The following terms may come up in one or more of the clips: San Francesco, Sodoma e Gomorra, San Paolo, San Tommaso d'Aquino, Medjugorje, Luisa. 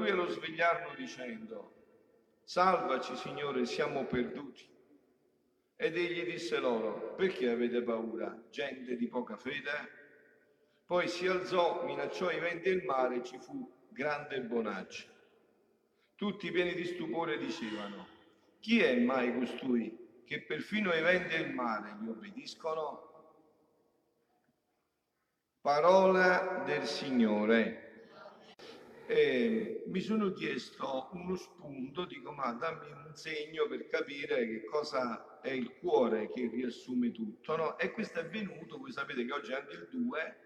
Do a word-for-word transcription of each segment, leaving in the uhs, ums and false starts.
lui allo svegliarlo dicendo: salvaci, Signore, siamo perduti. Ed egli disse loro: perché avete paura, gente di poca fede? Poi si alzò, minacciò i venti e il mare e ci fu grande bonaccia. Tutti pieni di stupore dicevano: chi è mai costui che perfino i venti e il mare gli obbediscono? Parola del Signore. E mi sono chiesto uno spunto, dico: ma dammi un segno per capire che cosa è il cuore che riassume tutto, no? E questo è avvenuto, voi sapete che oggi è anche il due,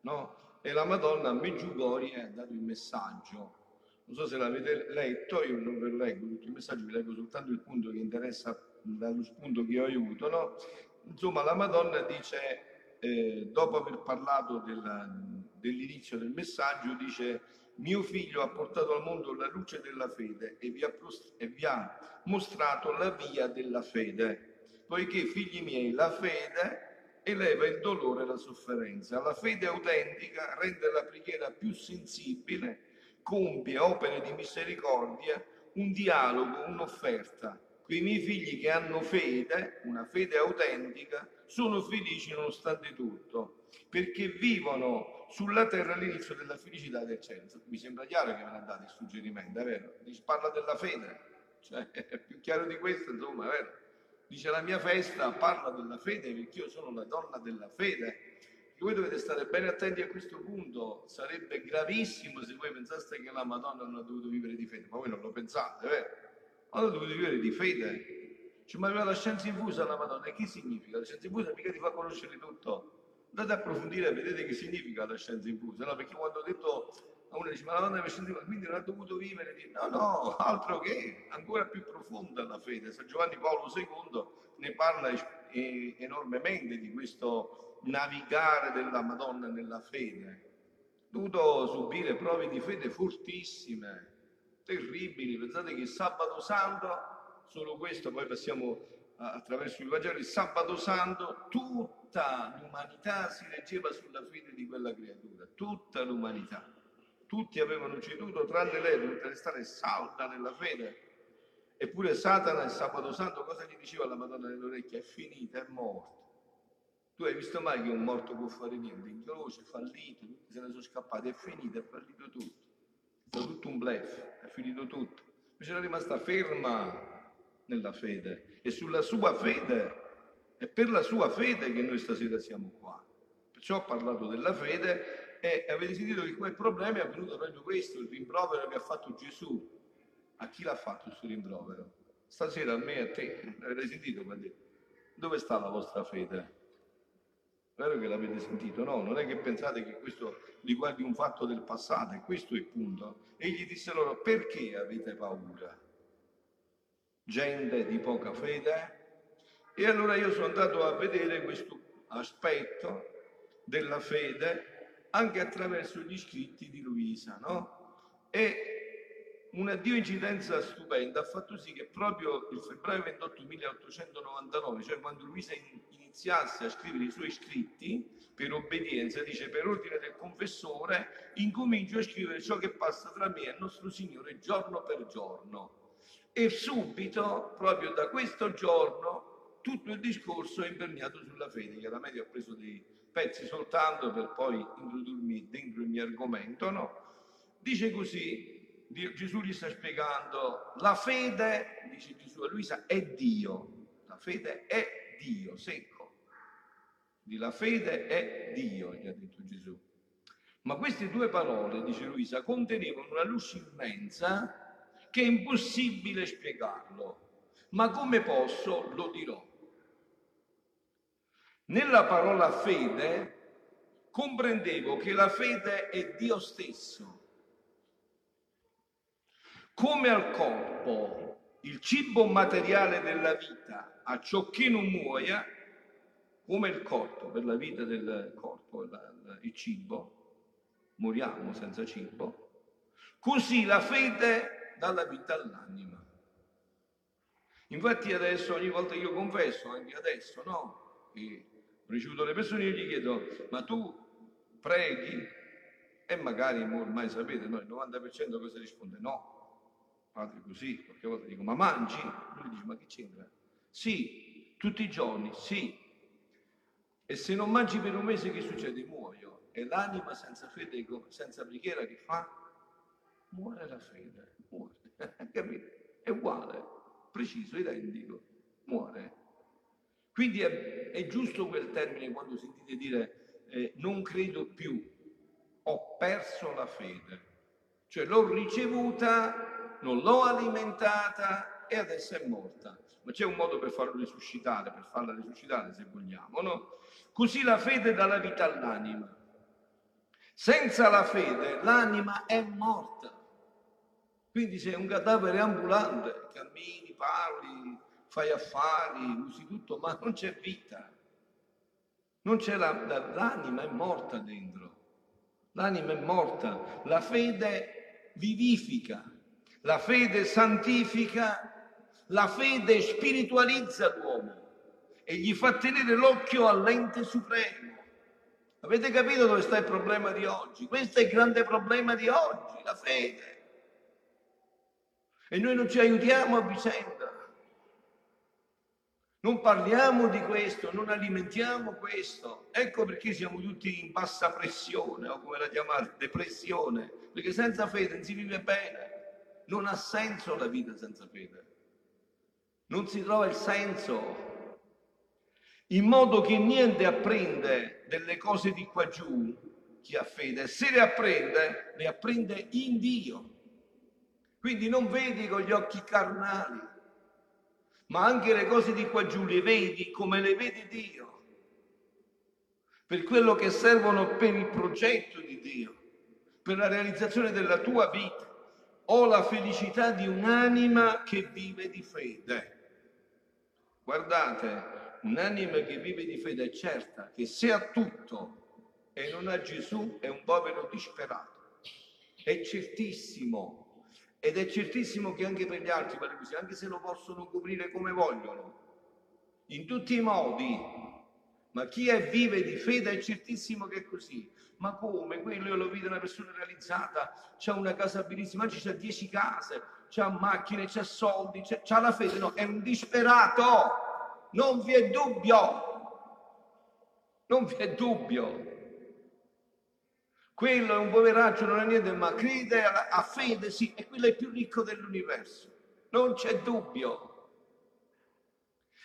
no? E la Madonna a Medjugorje ha dato il messaggio. Non so se l'avete letto, io non ve lo leggo tutto il messaggio, vi leggo soltanto il punto che interessa, dallo spunto che ho aiuto, no? Insomma, la Madonna dice, eh, dopo aver parlato del, dell'inizio del messaggio, dice: mio figlio ha portato al mondo la luce della fede e vi, ha e vi ha mostrato la via della fede, poiché, figli miei, la fede eleva il dolore e la sofferenza. La fede autentica rende la preghiera più sensibile, compie opere di misericordia, un dialogo, un'offerta. Quei miei figli che hanno fede, una fede autentica, sono felici nonostante tutto, perché vivono sulla terra l'inizio della felicità del cielo. Mi sembra chiaro che me l'ha dato il suggerimento, è vero? Dice, parla della fede, cioè è più chiaro di questo, insomma, è vero? Dice: la mia festa parla della fede, perché io sono la donna della fede. Voi dovete stare bene attenti a questo punto, sarebbe gravissimo se voi pensaste che la Madonna non ha dovuto vivere di fede, ma voi non lo pensate, è vero? Allora dovete vivere di fede. Cioè, ma aveva la scienza infusa la Madonna, e che significa? La scienza infusa mica ti fa conoscere tutto. Andate a approfondire e vedete che significa la scienza infusa, no? Perché quando ho detto a uno, dice: ma la Madonna aveva scienza infusa, quindi non ha dovuto vivere. Dice: no, no, altro che, ancora più profonda la fede. San Giovanni Paolo secondo ne parla enormemente di questo navigare della Madonna nella fede. Ha dovuto subire prove di fede fortissime, terribili. Pensate che il sabato santo, solo questo, poi passiamo attraverso il Vangelo, il sabato santo tutta l'umanità si reggeva sulla fede di quella creatura, tutta l'umanità, tutti avevano ceduto tranne lei, doveva restare salda nella fede. Eppure Satana il sabato santo cosa gli diceva alla Madonna nell'orecchia? È finita, è morta. Tu hai visto mai che un morto può fare niente? Incrocio, è fallito, tutti se ne sono scappati, è finita, è fallito tutto, è tutto un bluff, è finito tutto. Invece era rimasta ferma nella fede, e sulla sua fede, è per la sua fede che noi stasera siamo qua. Perciò ho parlato della fede, e avete sentito che quel problema è avvenuto proprio questo, il rimprovero che ha fatto Gesù. A chi l'ha fatto questo rimprovero? Stasera a me e a te. Avete sentito? Dove sta la vostra fede? Vero che l'avete sentito? No, non è che pensate che questo riguardi un fatto del passato, e questo è il punto. Egli disse loro: perché avete paura, gente di poca fede? E allora io sono andato a vedere questo aspetto della fede anche attraverso gli scritti di Luisa, no? E una coincidenza stupenda ha fatto sì che proprio il febbraio ventotto milleottocentonovantanove, cioè quando Luisa iniziasse a scrivere i suoi scritti per obbedienza, dice: per ordine del confessore incomincio a scrivere ciò che passa tra me e il nostro Signore giorno per giorno. E subito, proprio da questo giorno, tutto il discorso è imperniato sulla fede. Chiaramente ho preso dei pezzi soltanto per poi introdurmi dentro il mio argomento, no? Dice così, Gesù gli sta spiegando: la fede, dice Gesù a Luisa, è Dio. La fede è Dio, secco. Di la fede è Dio, gli ha detto Gesù. Ma queste due parole, dice Luisa, contenevano una luce immensa che è impossibile spiegarlo, ma come posso lo dirò. Nella parola fede comprendevo che la fede è Dio stesso. Come al corpo, il cibo materiale della vita, a ciò che non muoia, come il corpo, per la vita del corpo, il cibo, moriamo senza cibo, così la fede dalla vita all'anima. Infatti adesso ogni volta che io confesso, anche adesso, no? Che ho ricevuto le persone, io gli chiedo: ma tu preghi? e magari ormai sapete, noi il novanta per cento cosa risponde? No, padre, così, qualche volta dico, ma mangi? Lui dice, ma che c'entra? Sì, tutti i giorni, sì. E se non mangi per un mese che succede? Muoio. E l'anima senza fede, senza preghiera che fa? Muore la fede, muore. Capite? È uguale, preciso, identico, muore. Quindi è, è giusto quel termine quando sentite dire eh, non credo più, ho perso la fede. Cioè l'ho ricevuta, non l'ho alimentata e adesso è morta. Ma c'è un modo per farlo risuscitare, per farla risuscitare se vogliamo, no? Così la fede dà la vita all'anima. Senza la fede l'anima è morta. Quindi sei un cadavere ambulante, cammini, parli, fai affari, usi tutto, ma non c'è vita. Non c'è la, la, l'anima è morta dentro. L'anima è morta, la fede vivifica, la fede santifica, la fede spiritualizza l'uomo e gli fa tenere l'occhio all'ente supremo. Avete capito dove sta il problema di oggi? Questo è il grande problema di oggi, la fede. E noi non ci aiutiamo a vicenda. Non parliamo di questo, non alimentiamo questo. Ecco perché siamo tutti in bassa pressione, o come la chiamate, depressione. Perché senza fede non si vive bene. Non ha senso la vita senza fede. Non si trova il senso. In modo che niente apprende delle cose di qua giù, chi ha fede. Se le apprende, le apprende in Dio. Quindi non vedi con gli occhi carnali, ma anche le cose di qua giù le vedi come le vede Dio, per quello che servono per il progetto di Dio, per la realizzazione della tua vita. Ho la felicità di un'anima che vive di fede. Guardate, un'anima che vive di fede è certa che se ha tutto e non ha Gesù è un povero disperato, è certissimo. Ed è certissimo che anche per gli altri vale così, anche se lo possono coprire come vogliono, in tutti i modi. Ma chi è vive di fede è certissimo che è così. Ma come? Quello io lo vedo una persona realizzata, c'ha una casa bellissima, ci c'ha dieci case, c'ha macchine, c'ha soldi, c'ha, c'ha la fede. No, è un disperato, non vi è dubbio, non vi è dubbio. Quello è un poveraccio, non ha niente, ma crede, ha fede, sì, e quello è il più ricco dell'universo. Non c'è dubbio.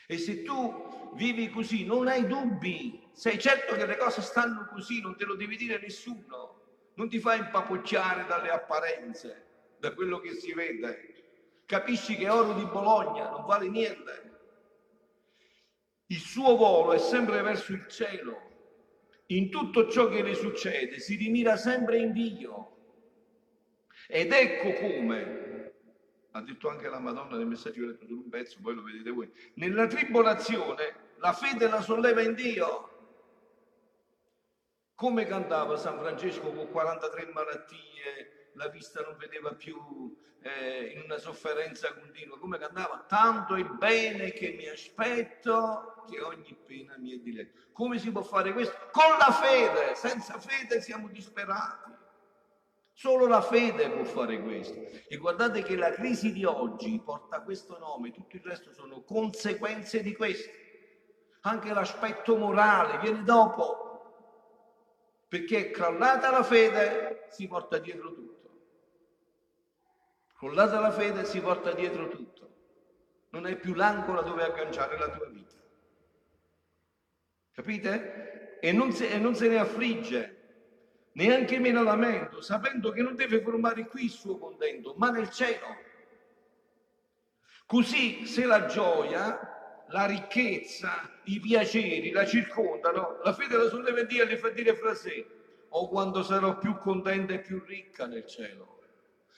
E se tu vivi così, non hai dubbi, sei certo che le cose stanno così, non te lo devi dire nessuno, non ti fai impapocciare dalle apparenze, da quello che si vede. Capisci che oro di Bologna non vale niente. Il suo volo è sempre verso il cielo. In tutto ciò che le succede si rimira sempre in Dio. Ed ecco come, ha detto anche la Madonna nel messaggio che ho letto su un pezzo, poi lo vedete voi, nella tribolazione la fede la solleva in Dio. Come cantava San Francesco con quarantatré malattie, la vista non vedeva più, eh, in una sofferenza continua, come cantava? Tanto è bene che mi aspetto, che ogni pena mi è diletto. Come si può fare questo? Con la fede. Senza fede siamo disperati. Solo la fede può fare questo. E guardate che la crisi di oggi porta questo nome, tutto il resto sono conseguenze di questo. Anche l'aspetto morale viene dopo. Perché è crollata la fede, si porta dietro tutto. Crollata la fede, si porta dietro tutto. Non hai più l'ancora dove agganciare la tua vita. Capite? E non, se, e non se ne affligge, neanche me la lamento, sapendo che non deve formare qui il suo contento, ma nel cielo. Così se la gioia, la ricchezza, i piaceri la circondano, la fede la solleva in Dio e le fa dire fra sé, o quando sarò più contenta e più ricca nel cielo,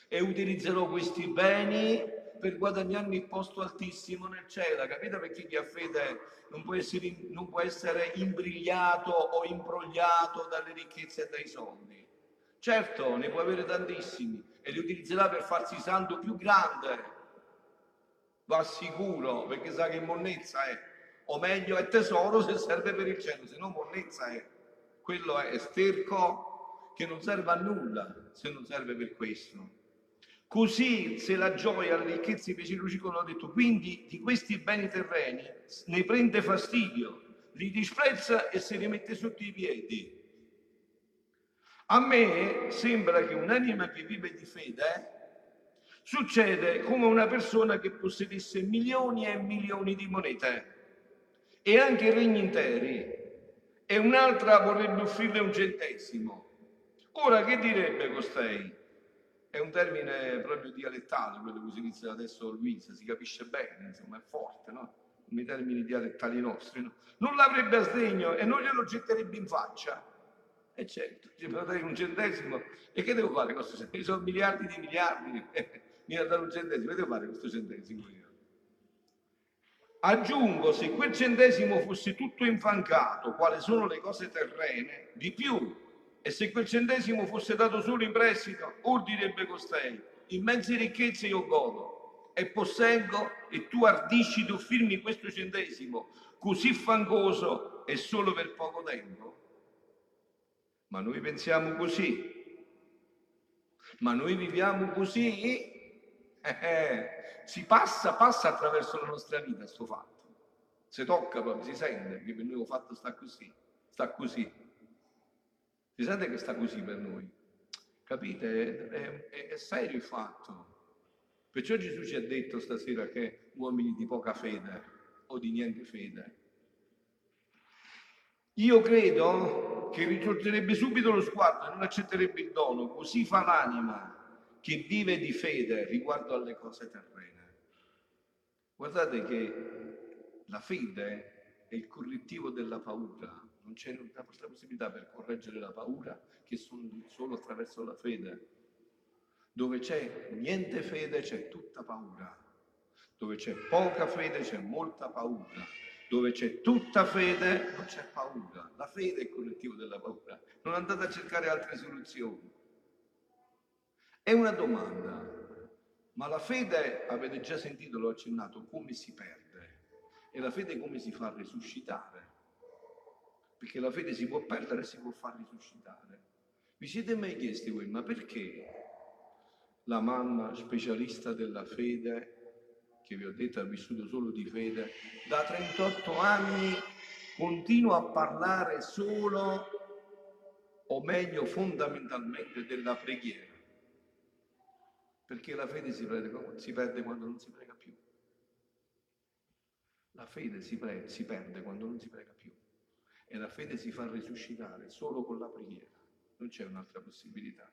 e utilizzerò questi beni per guadagnarmi il posto altissimo nel cielo. Capite? Perché chi ha fede non può essere, non può essere imbrigliato o imbrogliato dalle ricchezze e dai soldi. Certo, ne può avere tantissimi e li utilizzerà per farsi santo più grande, va sicuro, perché sa che monnezza è, o meglio è tesoro se serve per il cielo, se no monnezza è. Quello è sterco che non serve a nulla se non serve per questo. Così, se la gioia, la ricchezza, i piaceri lucicoli, ho detto, quindi di questi beni terreni ne prende fastidio, li disprezza e se li mette sotto i piedi. A me sembra che un'anima che vive di fede succede come una persona che possedesse milioni e milioni di monete e anche regni interi, e un'altra vorrebbe offrirle un centesimo. Ora, che direbbe costei? È un termine proprio dialettale, quello che si inizia adesso Luisa, si capisce bene, insomma, è forte, no? Nei termini dialettali nostri, no? Non l'avrebbe a sdegno e non glielo getterebbe in faccia. E certo, ci devo dare un centesimo, e che devo fare questo centesimo? Sono miliardi di miliardi, mi ha dato un centesimo, che devo fare questo centesimo io? Aggiungo, se quel centesimo fosse tutto infancato, quali sono le cose terrene, di più, e se quel centesimo fosse dato solo in prestito, or direbbe costei, immense ricchezze io godo e posseggo, e tu ardisci di offrirmi questo centesimo, così fangoso e solo per poco tempo. Ma noi pensiamo così, ma noi viviamo così. Eh, eh, si passa, passa attraverso la nostra vita sto fatto, si tocca proprio, si sente che per noi lo fatto sta così, sta così, si sente che sta così per noi, capite? È, è, è serio il fatto. Perciò Gesù ci ha detto stasera che uomini di poca fede o di niente fede. Io credo che ritorcerebbe subito lo sguardo e non accetterebbe il dono. Così fa l'anima che vive di fede riguardo alle cose terrene. Guardate che la fede è il correttivo della paura, non c'è un'altra possibilità per correggere la paura che solo attraverso la fede. Dove c'è niente fede c'è tutta paura, dove c'è poca fede c'è molta paura, dove c'è tutta fede non c'è paura. La fede è il correttivo della paura, non andate a cercare altre soluzioni. È una domanda, ma la fede, avete già sentito, l'ho accennato, come si perde? E la fede come si fa risuscitare? Perché la fede si può perdere e si può far risuscitare. Vi siete mai chiesti voi, ma perché la mamma specialista della fede, che vi ho detto ha vissuto solo di fede, da trentotto anni continua a parlare solo, o meglio fondamentalmente, della preghiera? Perché la fede si perde, si perde quando non si prega più. La fede si, pre, si perde quando non si prega più. E la fede si fa risuscitare solo con la preghiera. Non c'è un'altra possibilità.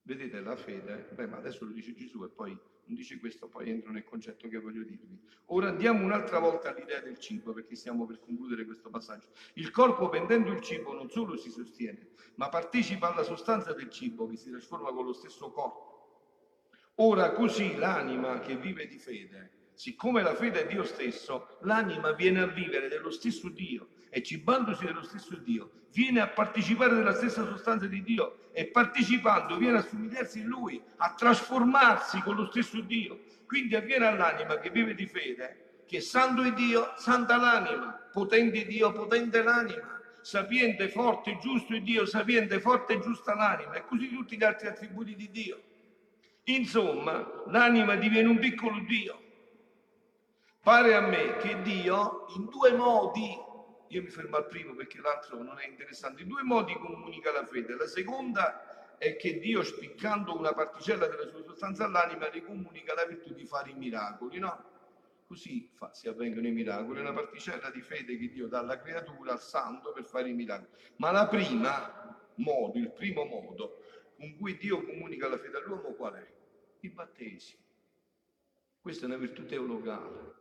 Vedete, la fede... Beh, ma adesso lo dice Gesù e poi non dice questo, poi entro nel concetto che voglio dirvi. Ora andiamo un'altra volta all'idea del cibo, perché stiamo per concludere questo passaggio. Il corpo, pendendo il cibo, non solo si sostiene, ma partecipa alla sostanza del cibo, che si trasforma con lo stesso corpo. Ora così l'anima che vive di fede, siccome la fede è Dio stesso, l'anima viene a vivere dello stesso Dio e cibandosi dello stesso Dio viene a partecipare della stessa sostanza di Dio e partecipando viene a somigliarsi in Lui, a trasformarsi con lo stesso Dio. Quindi avviene all'anima che vive di fede che santo è Dio, santa l'anima, potente Dio, potente l'anima, sapiente, forte e giusto è Dio, sapiente, forte e giusta l'anima, e così tutti gli altri attributi di Dio. Insomma, l'anima diviene un piccolo Dio. Pare a me che Dio in due modi, io mi fermo al primo perché l'altro non è interessante, in due modi comunica la fede. La seconda è che Dio, spiccando una particella della sua sostanza all'anima, le comunica la virtù di fare i miracoli, no? Così fa, si avvengono i miracoli, è una particella di fede che Dio dà alla creatura, al santo, per fare i miracoli. Ma la prima modo, il primo modo con cui Dio comunica la fede all'uomo qual è? Il battesimo. Questa è una virtù teologale.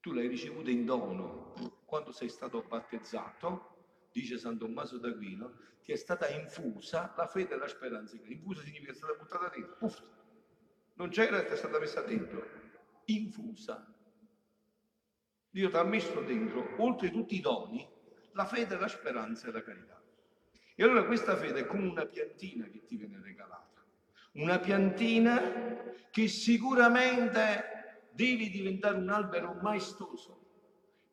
Tu l'hai ricevuta in dono. Quando sei stato battezzato, dice San Tommaso d'Aquino, ti è stata infusa la fede e la speranza. Infusa significa che è stata buttata dentro. Puff. Non c'era, è stata messa dentro. Infusa. Dio ti ha messo dentro, oltre tutti i doni, la fede, la speranza e la carità. E allora questa fede è come una piantina che ti viene regalata, una piantina che sicuramente devi diventare un albero maestoso,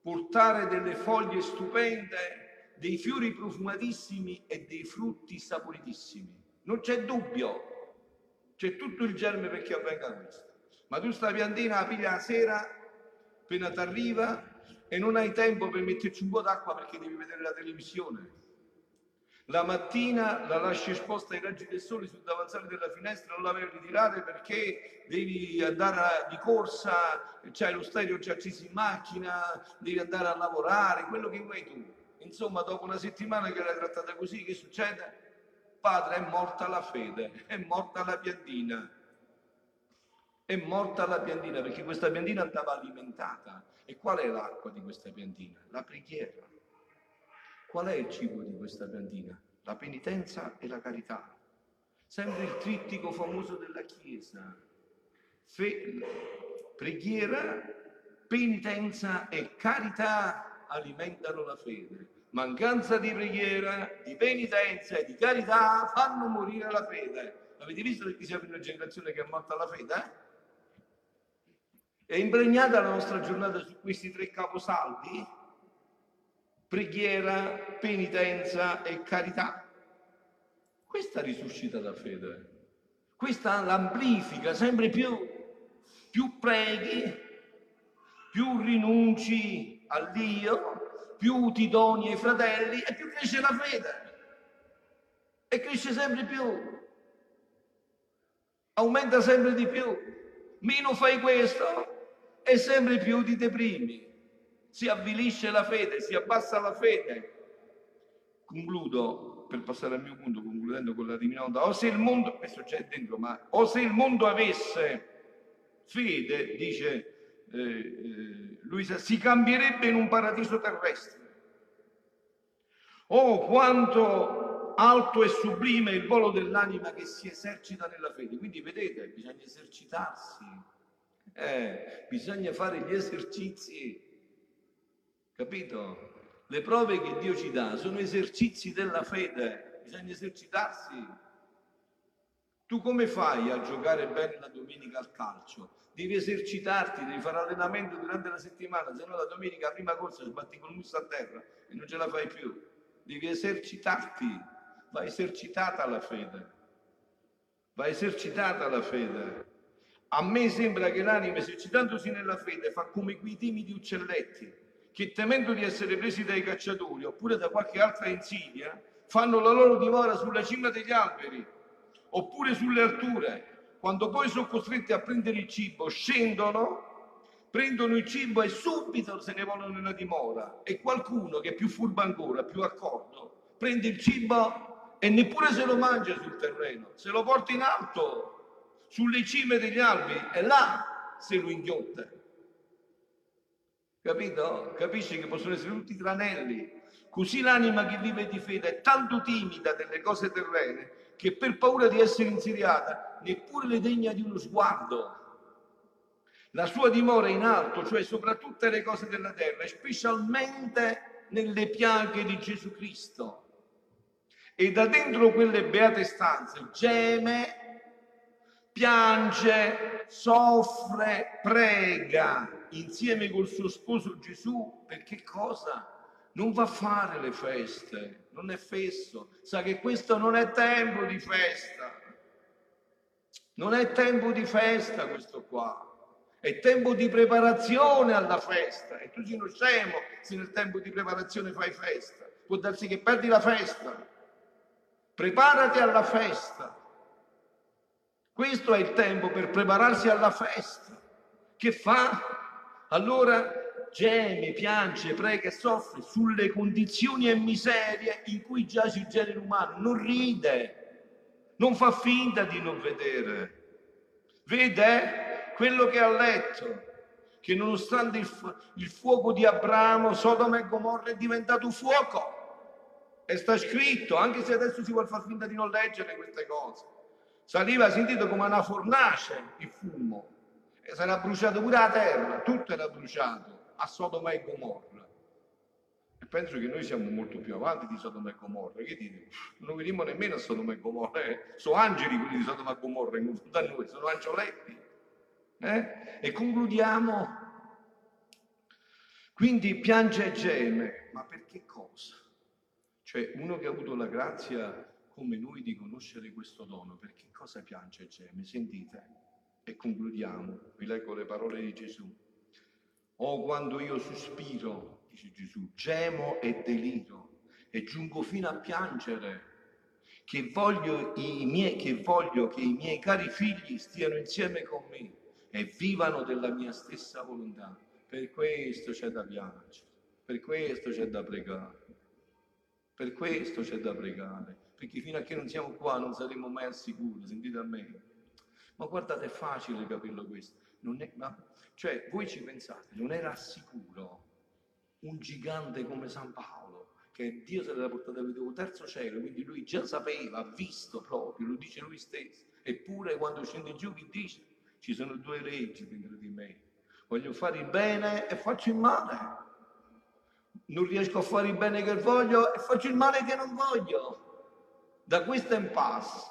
portare delle foglie stupende, dei fiori profumatissimi e dei frutti saporitissimi. Non c'è dubbio, c'è tutto il germe perché avvenga questo. Ma tu sta piantina la piglia la sera, appena ti arriva, e non hai tempo per metterci un po' d'acqua perché devi vedere la televisione. La mattina la lasci esposta ai raggi del sole sul davanzale della finestra, non la vai a ritirare perché devi andare di corsa, c'hai lo stereo già acceso in macchina, devi andare a lavorare, quello che vuoi tu. Insomma, dopo una settimana che l'hai trattata così, che succede? Padre, è morta la fede, è morta la piantina, è morta la piantina, perché questa piantina andava alimentata. E qual è l'acqua di questa piantina? La preghiera. Qual è il cibo di questa piantina? La penitenza e la carità. Sempre il trittico famoso della Chiesa. Fe, preghiera, penitenza e carità alimentano la fede. Mancanza di preghiera, di penitenza e di carità fanno morire la fede. Avete visto che siamo in una generazione che è morta la fede? Eh? È impregnata la nostra giornata su questi tre caposaldi? Preghiera, penitenza e carità. Questa risuscita la fede, questa l'amplifica sempre più. Più preghi, più rinunci a Dio, più ti doni ai fratelli e più cresce la fede. E cresce sempre più, aumenta sempre di più. Meno fai questo e sempre più ti deprimi. Si avvilisce la fede, si abbassa la fede. Concludo, per passare al mio punto, concludendo con la Divina Onda. O se il mondo, questo c'è dentro, ma o se il mondo avesse fede, dice eh, eh, Luisa, si cambierebbe in un paradiso terrestre. Oh, quanto alto e sublime è il volo dell'anima che si esercita nella fede. Quindi vedete, bisogna esercitarsi, eh, bisogna fare gli esercizi. Capito? Le prove che Dio ci dà sono esercizi della fede, bisogna esercitarsi. Tu come fai a giocare bene la domenica al calcio? Devi esercitarti, devi fare allenamento durante la settimana, se no la domenica a prima corsa sbatti con il muso a terra e non ce la fai più. Devi esercitarti, va esercitata la fede, va esercitata la fede. A me sembra che l'anima esercitandosi nella fede fa come quei timidi uccelletti che temendo di essere presi dai cacciatori oppure da qualche altra insidia fanno la loro dimora sulla cima degli alberi oppure sulle alture. Quando poi sono costretti a prendere il cibo scendono, prendono il cibo e subito se ne vanno nella dimora. E qualcuno che è più furbo ancora, più accorto, prende il cibo e neppure se lo mangia sul terreno, se lo porta in alto sulle cime degli alberi e là se lo inghiotta. Capito? Capisci che possono essere tutti tranelli. Così l'anima che vive di fede è tanto timida delle cose terrene che per paura di essere insediata neppure le degna di uno sguardo. La sua dimora è in alto, cioè sopra tutte le cose della terra, e specialmente nelle piaghe di Gesù Cristo. E da dentro quelle beate stanze geme, piange, soffre, prega insieme col suo sposo Gesù. Perché cosa? Non va a fare le feste, non è fesso, sa che questo non è tempo di festa, non è tempo di festa questo qua, è tempo di preparazione alla festa. E tu sei uno scemo se nel tempo di preparazione fai festa, può darsi che perdi la festa. Preparati alla festa, questo è il tempo per prepararsi alla festa. Che fa? Allora geme, piange, prega e soffre sulle condizioni e miserie in cui giace il genere umano. Non ride, non fa finta di non vedere. Vede quello che ha letto, che nonostante il, fu il fuoco di Abramo, Sodoma e Gomorra è diventato fuoco. E sta scritto, anche se adesso si vuole far finta di non leggere queste cose. Saliva sentito come una fornace il fumo. E sarà bruciato pure la terra, tutto era bruciato a Sodoma e Gomorra. E penso che noi siamo molto più avanti di Sodoma e Gomorra. Che dite? Non veniamo nemmeno a Sodoma e Gomorra. Eh? Sono angeli quelli di Sodoma e Gomorra, da noi sono angioletti. Eh? E concludiamo. Quindi piange e geme, ma per che cosa? Cioè, uno che ha avuto la grazia come noi di conoscere questo dono, perché cosa piange e geme? Sentite, e concludiamo, vi leggo le parole di Gesù. Oh, quando io sospiro, dice Gesù, gemo e deliro, e giungo fino a piangere, che voglio, i miei, che voglio che i miei cari figli stiano insieme con me e vivano della mia stessa volontà. Per questo c'è da piangere, per questo c'è da pregare, per questo c'è da pregare, perché fino a che non siamo qua non saremo mai al sicuro, sentite a me. Ma guardate, è facile capirlo questo, non è, ma, cioè voi ci pensate, non era al sicuro un gigante come San Paolo, che Dio se l'era portato a vedere un terzo cielo, quindi lui già sapeva, ha visto proprio, lo dice lui stesso, eppure quando scende giù che dice? Ci sono due leggi dentro di me, voglio fare il bene e faccio il male, non riesco a fare il bene che voglio e faccio il male che non voglio. Da questa impasse,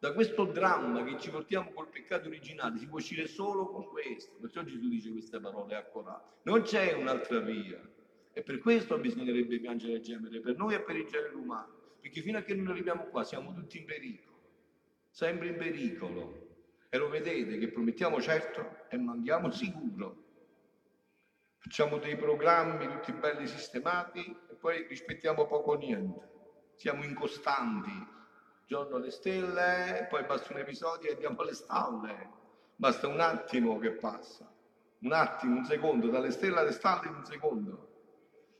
da questo dramma che ci portiamo col peccato originale, si può uscire solo con questo, perciò Gesù dice queste parole accorate, non c'è un'altra via. E per questo bisognerebbe piangere e gemere, per noi e per il genere umano, perché fino a che non arriviamo qua siamo tutti in pericolo, sempre in pericolo. E lo vedete che promettiamo certo e mandiamo sicuro. Facciamo dei programmi tutti belli sistemati e poi rispettiamo poco o niente. Siamo incostanti, giorno alle stelle, poi basta un episodio e andiamo alle stalle. Basta un attimo che passa, un attimo, un secondo, dalle stelle alle stalle in un secondo.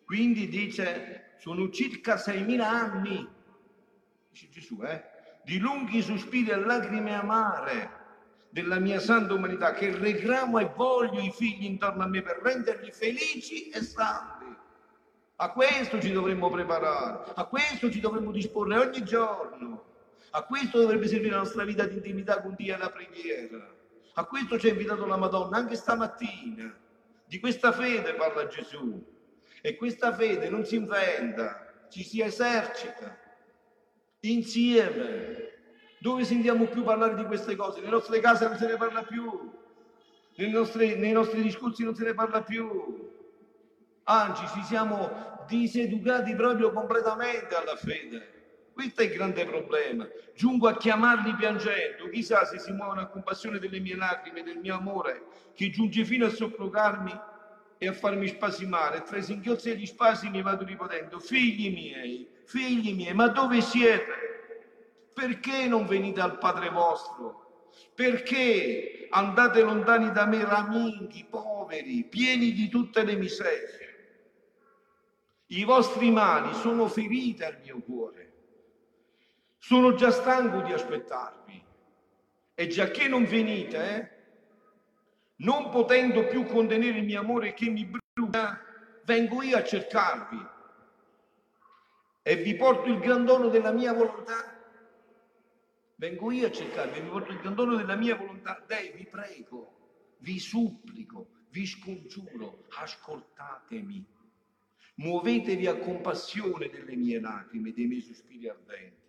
Quindi dice, sono circa seimila anni, dice Gesù, eh, di lunghi sospiri e lacrime amare della mia santa umanità, che reclamo e voglio i figli intorno a me per renderli felici e santi. A questo ci dovremmo preparare, a questo ci dovremmo disporre ogni giorno, a questo dovrebbe servire la nostra vita di intimità con Dio e la preghiera. A questo ci ha invitato la Madonna anche stamattina. Di questa fede parla Gesù. E questa fede non si inventa, ci si esercita insieme. Dove sentiamo più parlare di queste cose? Nelle nostre case non se ne parla più, nei nostri, nei nostri discorsi non se ne parla più. Anzi, ci siamo diseducati proprio completamente alla fede. Questo è il grande problema. Giungo a chiamarli piangendo, chissà se si muovono a compassione delle mie lacrime, del mio amore, che giunge fino a soffocarmi e a farmi spasimare. Tra i singhiozzi e gli spasimi vado ripetendo: figli miei, figli miei, ma dove siete? Perché non venite al Padre vostro? Perché andate lontani da me, raminghi, poveri, pieni di tutte le miserie? I vostri mali sono ferite al mio cuore, sono già stanco di aspettarvi, e giacché non venite, eh non potendo più contenere il mio amore che mi brucia, vengo io a cercarvi e vi porto il gran dono della mia volontà. Vengo io a cercarvi e vi porto il gran dono della mia volontà. Dai, vi prego, vi supplico, vi scongiuro, ascoltatemi. Muovetevi a compassione delle mie lacrime, dei miei sospiri ardenti.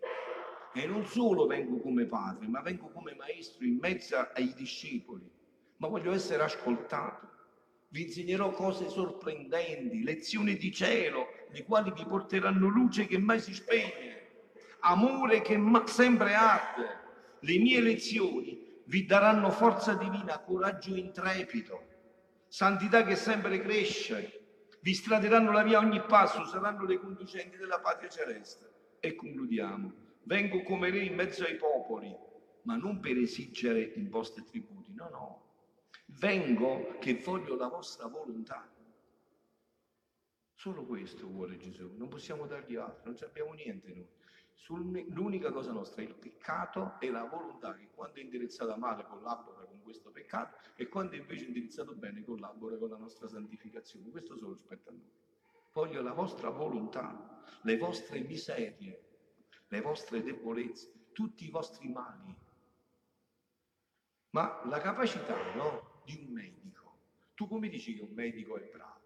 E non solo vengo come padre, ma vengo come maestro in mezzo ai discepoli. Ma voglio essere ascoltato. Vi insegnerò cose sorprendenti, lezioni di cielo, le quali vi porteranno luce che mai si spegne, amore che sempre arde. Le mie lezioni vi daranno forza divina, coraggio intrepido, santità che sempre cresce. Vi straderanno la via a ogni passo, saranno le conducenti della patria celeste. E concludiamo. Vengo come re in mezzo ai popoli, ma non per esigere i vostri tributi, no, no. Vengo che voglio la vostra volontà. Solo questo vuole Gesù, non possiamo dargli altro, non abbiamo niente noi. L'unica cosa nostra è il peccato e la volontà, che quando è indirizzata male collabora con questo peccato e quando invece è indirizzato bene collabora con la nostra santificazione. Questo solo spetta a noi. Voglio la vostra volontà, le vostre miserie, le vostre debolezze, tutti i vostri mali. Ma la capacità, no, di un medico. Tu come dici che un medico è bravo?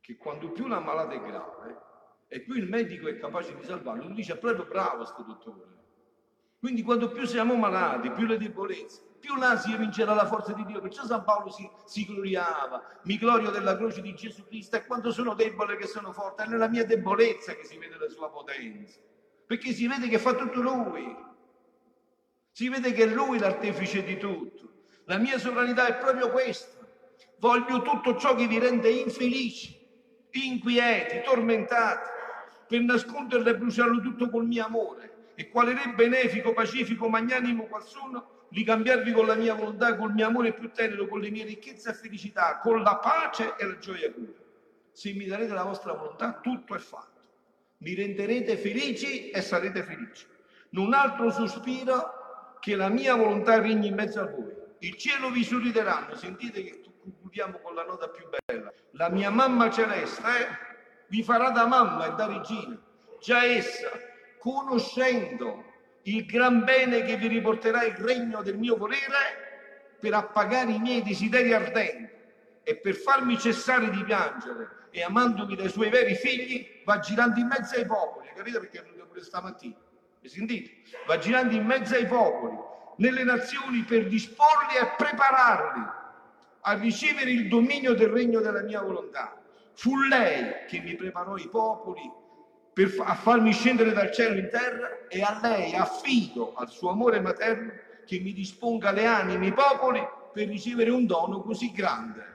Che quando più l'ammalata è grave e più il medico è capace di salvarlo, lui dice è proprio bravo sto dottore. Quindi quando più siamo malati, più le debolezze, più l'ansia vincerà la forza di Dio. Perciò San Paolo si, si gloriava: mi glorio della croce di Gesù Cristo, e quando sono debole che sono forte. È nella mia debolezza che si vede la sua potenza, perché si vede che fa tutto lui, si vede che è lui l'artefice di tutto. La mia sovranità è proprio questa: voglio tutto ciò che vi rende infelici, inquieti, tormentati, per nasconderlo e bruciarlo tutto col mio amore. E quale re benefico, pacifico, magnanimo qual sono, li cambiarvi con la mia volontà, col mio amore più tenero, con le mie ricchezze e felicità, con la pace e la gioia pura. Se mi darete la vostra volontà, tutto è fatto. Mi renderete felici e sarete felici. Non altro sospiro che la mia volontà regni in mezzo a voi. Il cielo vi sorrideranno. Sentite che concludiamo con la nota più bella. La mia mamma celeste vi farà da mamma e da regina. Già essa, conoscendo il gran bene che vi riporterà il regno del mio volere, per appagare i miei desideri ardenti e per farmi cessare di piangere, e amandomi dai suoi veri figli, va girando in mezzo ai popoli. Capite perché è venuto pure stamattina? Mi sentite? Va girando in mezzo ai popoli, nelle nazioni, per disporli e prepararli a ricevere il dominio del regno della mia volontà. Fu lei che mi preparò i popoli per a farmi scendere dal cielo in terra, e a lei affido, al suo amore materno, che mi disponga le anime, i popoli, per ricevere un dono così grande.